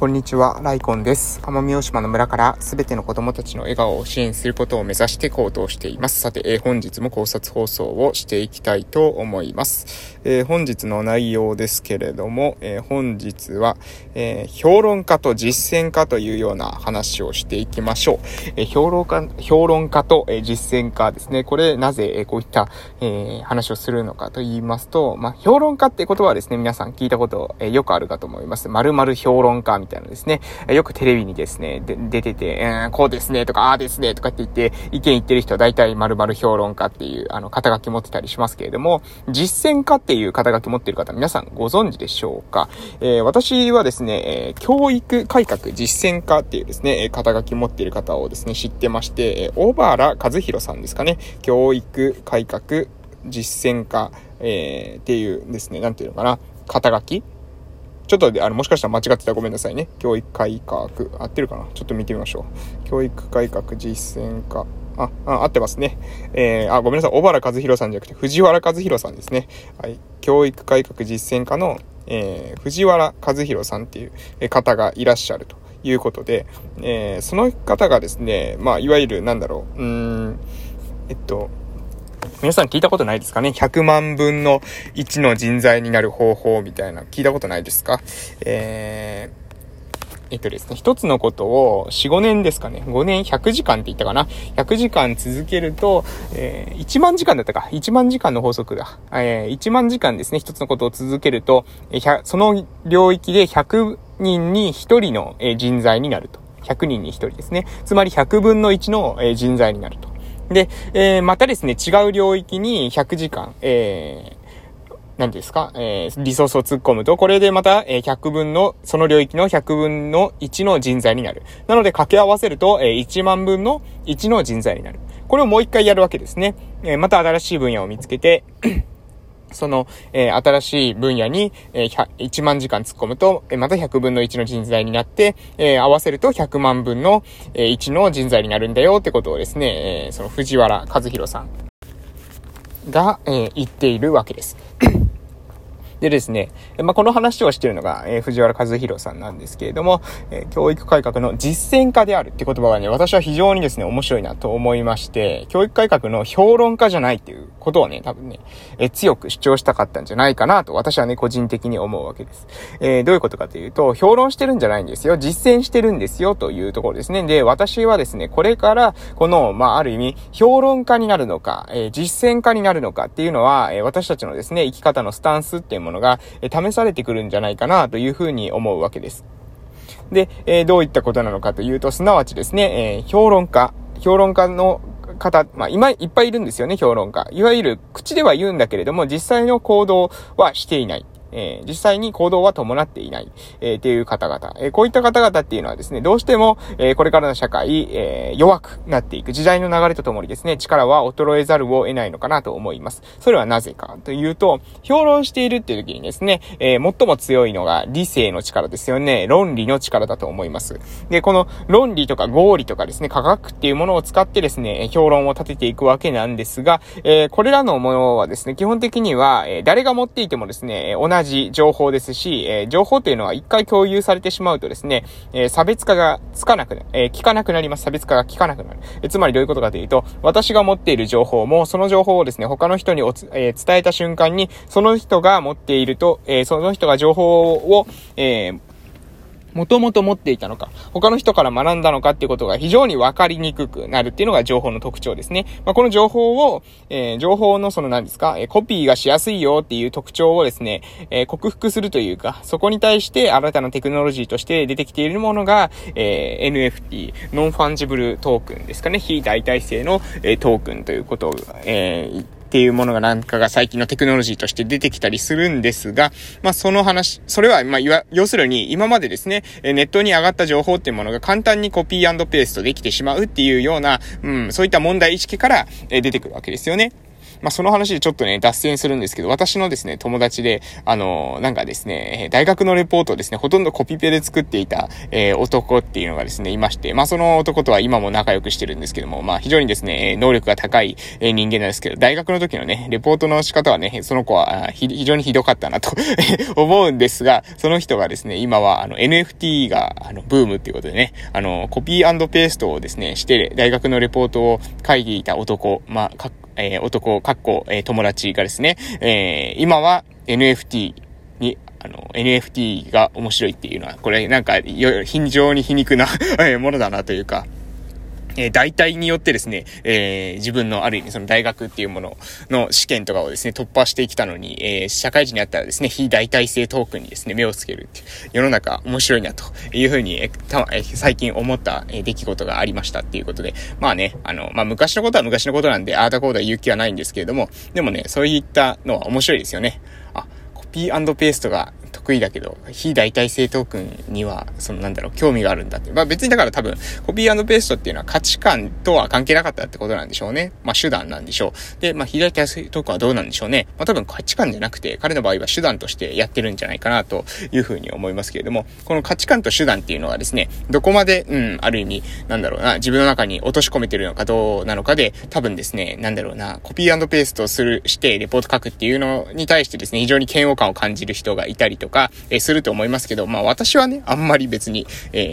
こんにちは、ライコンです。奄美大島の村からすべての子どもたちの笑顔を支援することを目指して行動しています。さて、本日も考察放送をしていきたいと思います。本日の内容ですけれども、本日は、評論家と実践家というような話をしていきましょう。評論家と、実践家ですね。これなぜ、こういった、話をするのかと言いますと、評論家って言葉はですね、皆さん聞いたこと、よくあるかと思います。〇〇評論家みたいなですね、よくテレビにですね出てて、こうですねとかああですねとかって言って意見言ってる人は大体〇〇評論家っていう肩書き持ってたりしますけれども、実践家っていう肩書き持ってる方皆さんご存知でしょうか。私はですね、教育改革実践家っていうですね肩書き持ってる方をですね知ってまして、小原和弘さんですかね、教育改革実践家、っていうですね、なんていうのかな、肩書きちょっとで、もしかしたら間違ってたらごめんなさいね。教育改革、合ってるかな？ちょっと見てみましょう。教育改革実践家。合ってますね。ごめんなさい。小原和弘さんじゃなくて、藤原和弘さんですね。はい。教育改革実践家の、藤原和弘さんっていう方がいらっしゃるということで、その方がですね、いわゆるなんだろう。皆さん聞いたことないですかね。100万分の1の人材になる方法みたいな、聞いたことないですか？ですね、一つのことを4、5年ですかね。5年100時間って言ったかな。100時間続けると、1万時間だったか。1万時間の法則だ。1万時間ですね。一つのことを続けると、その領域で100人に1人の人材になると。100人に1人ですね。つまり100分の1の人材になると。で、またですね、違う領域に100時間、何ですか、リソースを突っ込むと、これでまた、100分の、その領域の100分の1の人材になる。なので、掛け合わせると、1万分の1の人材になる。これをもう一回やるわけですね。また新しい分野を見つけて、その、新しい分野に、1万時間突っ込むと、また100分の1の人材になって、合わせると100万分の1の人材になるんだよってことをですね、その藤原和弘さんが、言っているわけです。でですね、この話をしているのが、藤原和弘さんなんですけれども、教育改革の実践家であるって言葉はね、私は非常にですね、面白いなと思いまして、教育改革の評論家じゃないっていうことをね、多分ね、強く主張したかったんじゃないかなと、私はね、個人的に思うわけです。どういうことかというと、評論してるんじゃないんですよ、実践してるんですよというところですね。で、私はですね、これから、この、ある意味、評論家になるのか、実践家になるのかっていうのは、私たちのですね、生き方のスタンスっていうものが試されてくるんじゃないかなというふうに思うわけです。で、どういったことなのかというと、すなわちですね、評論家の方、今いっぱいいるんですよね、評論家。いわゆる口では言うんだけれども、実際の行動はしていない。実際に行動は伴っていない、っていう方々、こういった方々っていうのはですね、どうしても、これからの社会、弱くなっていく時代の流れとともにですね、力は衰えざるを得ないのかなと思います。それはなぜかというと、評論しているっていう時にですね、最も強いのが理性の力ですよね。論理の力だと思います。で、この論理とか合理とかですね、科学っていうものを使ってですね、評論を立てていくわけなんですが、これらのものはですね、基本的には、誰が持っていてもですね、同じ情報ですし、情報というのは一回共有されてしまうとですね、差別化がつかなくなる、効かなくなります。差別化が効かなくなる。つまりどういうことかというと、私が持っている情報も、その情報をですね、他の人に伝えた瞬間に、その人が持っていると、その人が情報を、もともと持っていたのか、他の人から学んだのかっていうことが非常に分かりにくくなるっていうのが情報の特徴ですね。この情報を、情報のその何ですか、コピーがしやすいよっていう特徴をですね、克服するというか、そこに対して新たなテクノロジーとして出てきているものが、NFT、ノンファンジブルトークンですかね、非代替性の、トークンということを、っていうものがなんかが最近のテクノロジーとして出てきたりするんですが、その話、それは、要するに今までですね、ネットに上がった情報っていうものが簡単にコピー&ペーストできてしまうっていうような、そういった問題意識から出てくるわけですよね。その話でちょっとね、脱線するんですけど、私のですね、友達で、なんかですね、大学のレポートをですね、ほとんどコピペで作っていた、男っていうのがですね、いまして、その男とは今も仲良くしてるんですけども、非常にですね、能力が高い人間なんですけど、大学の時のね、レポートの仕方はね、その子は非常にひどかったなと思うんですが、その人がですね、今はNFT がブームっていうことでね、コピー&ペーストをですね、して、大学のレポートを書いていた男、男、友達がですね、今は NFT に、NFT が面白いっていうのは、これなんか、非常に皮肉なものだなというか、代替によってですね、自分のある意味その大学っていうものの試験とかをですね、突破してきたのに、社会人になったらですね、非代替性トークンにですね、目をつけるっていう、世の中面白いなというふうに、最近思った出来事がありましたっていうことで、昔のことは昔のことなんで、ああだこうだ言う気はないんですけれども、でもね、そういったのは面白いですよね。コピー&ペーストが得意だけど、非代替性トークンには、興味があるんだって。別にだから多分、コピー&ペーストっていうのは価値観とは関係なかったってことなんでしょうね。手段なんでしょう。で、非代替性トークンはどうなんでしょうね。多分価値観じゃなくて、彼の場合は手段としてやってるんじゃないかなというふうに思いますけれども、この価値観と手段っていうのはですね、どこまで、ある意味、自分の中に落とし込めてるのかどうなのかで、多分ですね、コピー&ペーストをしてレポート書くっていうのに対してですね、非常に嫌悪感を感じる人がいたりとかすると思いますけど、私はね、あんまり別に、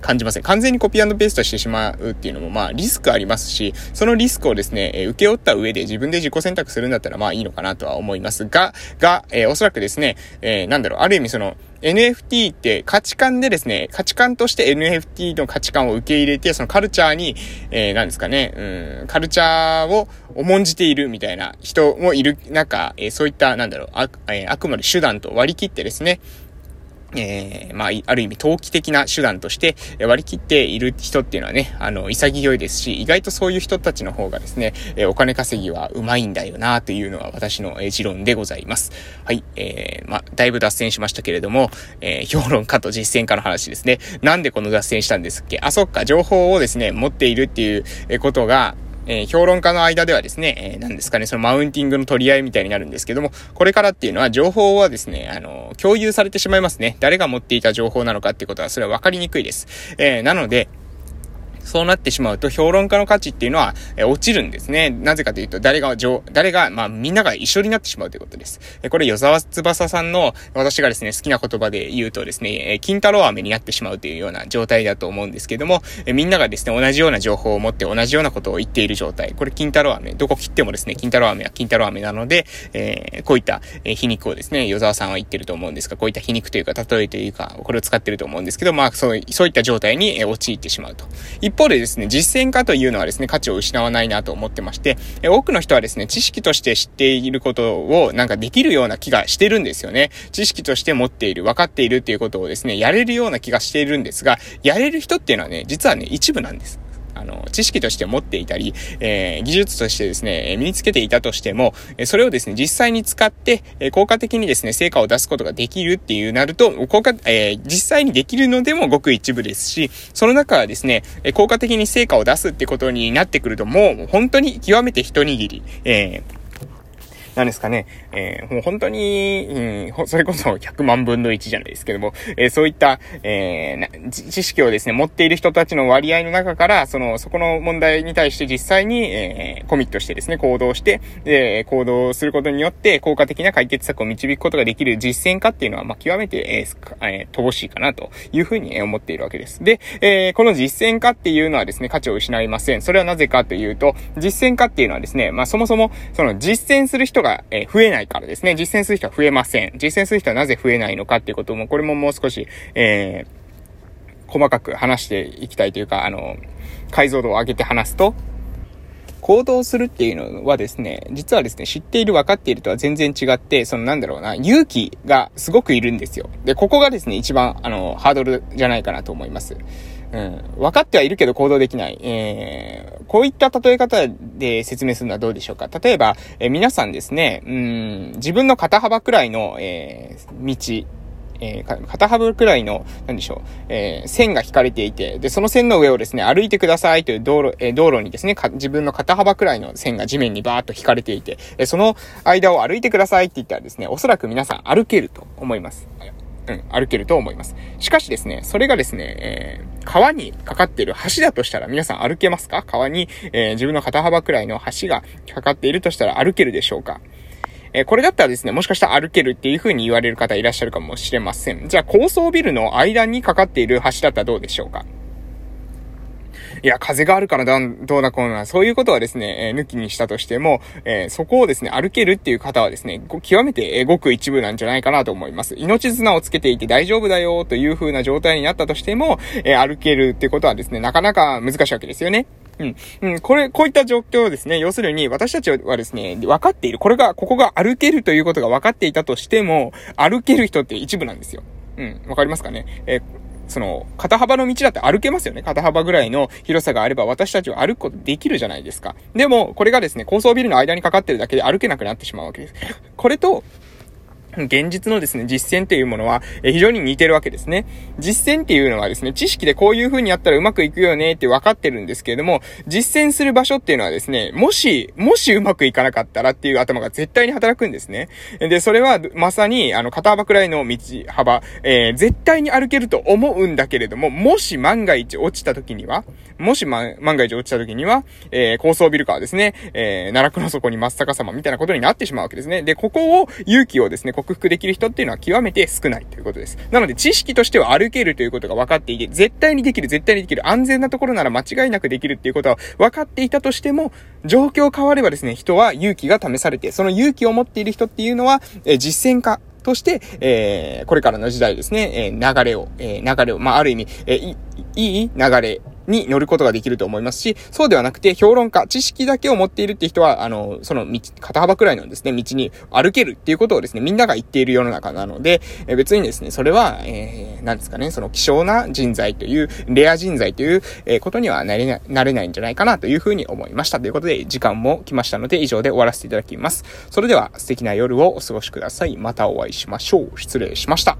感じません。完全にコピー&ペーストしてしまうっていうのもリスクありますし、そのリスクをですね、受け負った上で自分で自己選択するんだったらいいのかなとは思いますが、おそらくですね、ある意味そのNFT って価値観でですね、価値観として NFT の価値観を受け入れて、そのカルチャーに、カルチャーを重んじているみたいな人もいる中、そういった、あくまで手段と割り切ってですね、ある意味投機的な手段として割り切っている人っていうのはね、潔いですし、意外とそういう人たちの方がですね、お金稼ぎはうまいんだよなというのは私の持論でございます。はい、だいぶ脱線しましたけれども、評論家と実践家の話ですね。なんでこの脱線したんですっけ？そっか、情報をですね、持っているっていうことが、評論家の間ではですね、そのマウンティングの取り合いみたいになるんですけども、これからっていうのは情報はですね、共有されてしまいますね。誰が持っていた情報なのかってことは、それは分かりにくいです。なので、そうなってしまうと評論家の価値っていうのは落ちるんですね。なぜかというと誰がみんなが一緒になってしまうということです。これ与沢翼さんの私がですね好きな言葉で言うとですね金太郎飴になってしまうというような状態だと思うんですけども、みんながですね同じような情報を持って同じようなことを言っている状態。これ金太郎飴、どこ切ってもですね金太郎飴は金太郎飴なので、こういった皮肉をですね与沢さんは言ってると思うんですが、こういった皮肉というか例えというかこれを使ってると思うんですけど、そういった状態に陥ってしまうと。一方でですね、実践家というのはですね、価値を失わないなと思ってまして、多くの人はですね、知識として知っていることをできるような気がしてるんですよね。知識として持っている、分かっているっていうことをですね、やれるような気がしているんですが、やれる人っていうのはね、実はね、一部なんです。知識として持っていたり、技術としてですね、身につけていたとしても、それをですね、実際に使って、効果的にですね、成果を出すことができるっていうなると、実際にできるのでもごく一部ですし、その中はですね、効果的に成果を出すってことになってくると、もう本当に極めて一握り、もう本当に、それこそ100万分の1じゃないですけども、そういった、知識をですね、持っている人たちの割合の中から、そこの問題に対して実際に、コミットしてですね、行動して、行動することによって効果的な解決策を導くことができる実践家っていうのは、極めて、乏しいかなというふうに思っているわけです。で、この実践家っていうのはですね、価値を失いません。それはなぜかというと、実践家っていうのはですね、そもそも、実践する人が増えないからですね。実践する人は増えません。実践する人はなぜ増えないのかっていうことも、これももう少し、細かく話していきたいというか、解像度を上げて話すと、行動するっていうのはですね、実はですね、知っている、分かっているとは全然違って、勇気がすごくいるんですよ。で、ここがですね、一番、ハードルじゃないかなと思います。分かってはいるけど行動できない。こういった例え方で説明するのはどうでしょうか。例えば、皆さんですね、自分の肩幅くらいの、道、肩幅くらいの、線が引かれていて、で、その線の上をですね、歩いてくださいという道路にですね、自分の肩幅くらいの線が地面にバーッと引かれていて、その間を歩いてくださいって言ったらですね、おそらく皆さん歩けると思います。歩けると思います。しかしですね、それがですね、川にかかっている橋だとしたら皆さん歩けますか？川に、自分の肩幅くらいの橋がかかっているとしたら歩けるでしょうか？これだったらですね、もしかしたら歩けるっていう風に言われる方いらっしゃるかもしれません。じゃあ高層ビルの間にかかっている橋だったらどうでしょうか？いや、風があるからどうだこうな、そういうことはですね、抜きにしたとしても、そこをですね、歩けるっていう方はですね、極めてごく一部なんじゃないかなと思います。命綱をつけていて大丈夫だよという風な状態になったとしても、歩けるってことはですね、なかなか難しいわけですよね。こういった状況ですね。要するに、私たちはですね、分かっている。ここが歩けるということが分かっていたとしても、歩ける人って一部なんですよ。わかりますかね？肩幅の道だって歩けますよね。肩幅ぐらいの広さがあれば私たちは歩くことできるじゃないですか。でも、これがですね、高層ビルの間にかかってるだけで歩けなくなってしまうわけです。これと、現実のですね、実践というものは非常に似てるわけですね。実践っていうのはですね、知識でこういう風にやったらうまくいくよねって分かってるんですけれども、実践する場所っていうのはですね、もしうまくいかなかったらっていう頭が絶対に働くんですね。で、それはまさに肩幅くらいの道幅、絶対に歩けると思うんだけれども、もし万が一落ちた時には、高層ビルからですね、奈落の底に真っ逆さまみたいなことになってしまうわけですね。で、ここを勇気をですね、克服できる人っていうのは極めて少ないということです。なので知識としては歩けるということが分かっていて、絶対にできる、安全なところなら間違いなくできるっていうことは分かっていたとしても、状況変わればですね、人は勇気が試されて、その勇気を持っている人っていうのは、実践家として、これからの時代ですね、流れを、ある意味、いい流れに乗ることができると思いますし、そうではなくて評論家、知識だけを持っているって人は、その道、肩幅くらいのですね、道に歩けるっていうことをですね、みんなが言っている世の中なので、別にですね、それは、その希少な人材という、レア人材ということにはなれないんじゃないかなというふうに思いました。ということで、時間も来ましたので、以上で終わらせていただきます。それでは、素敵な夜をお過ごしください。またお会いしましょう。失礼しました。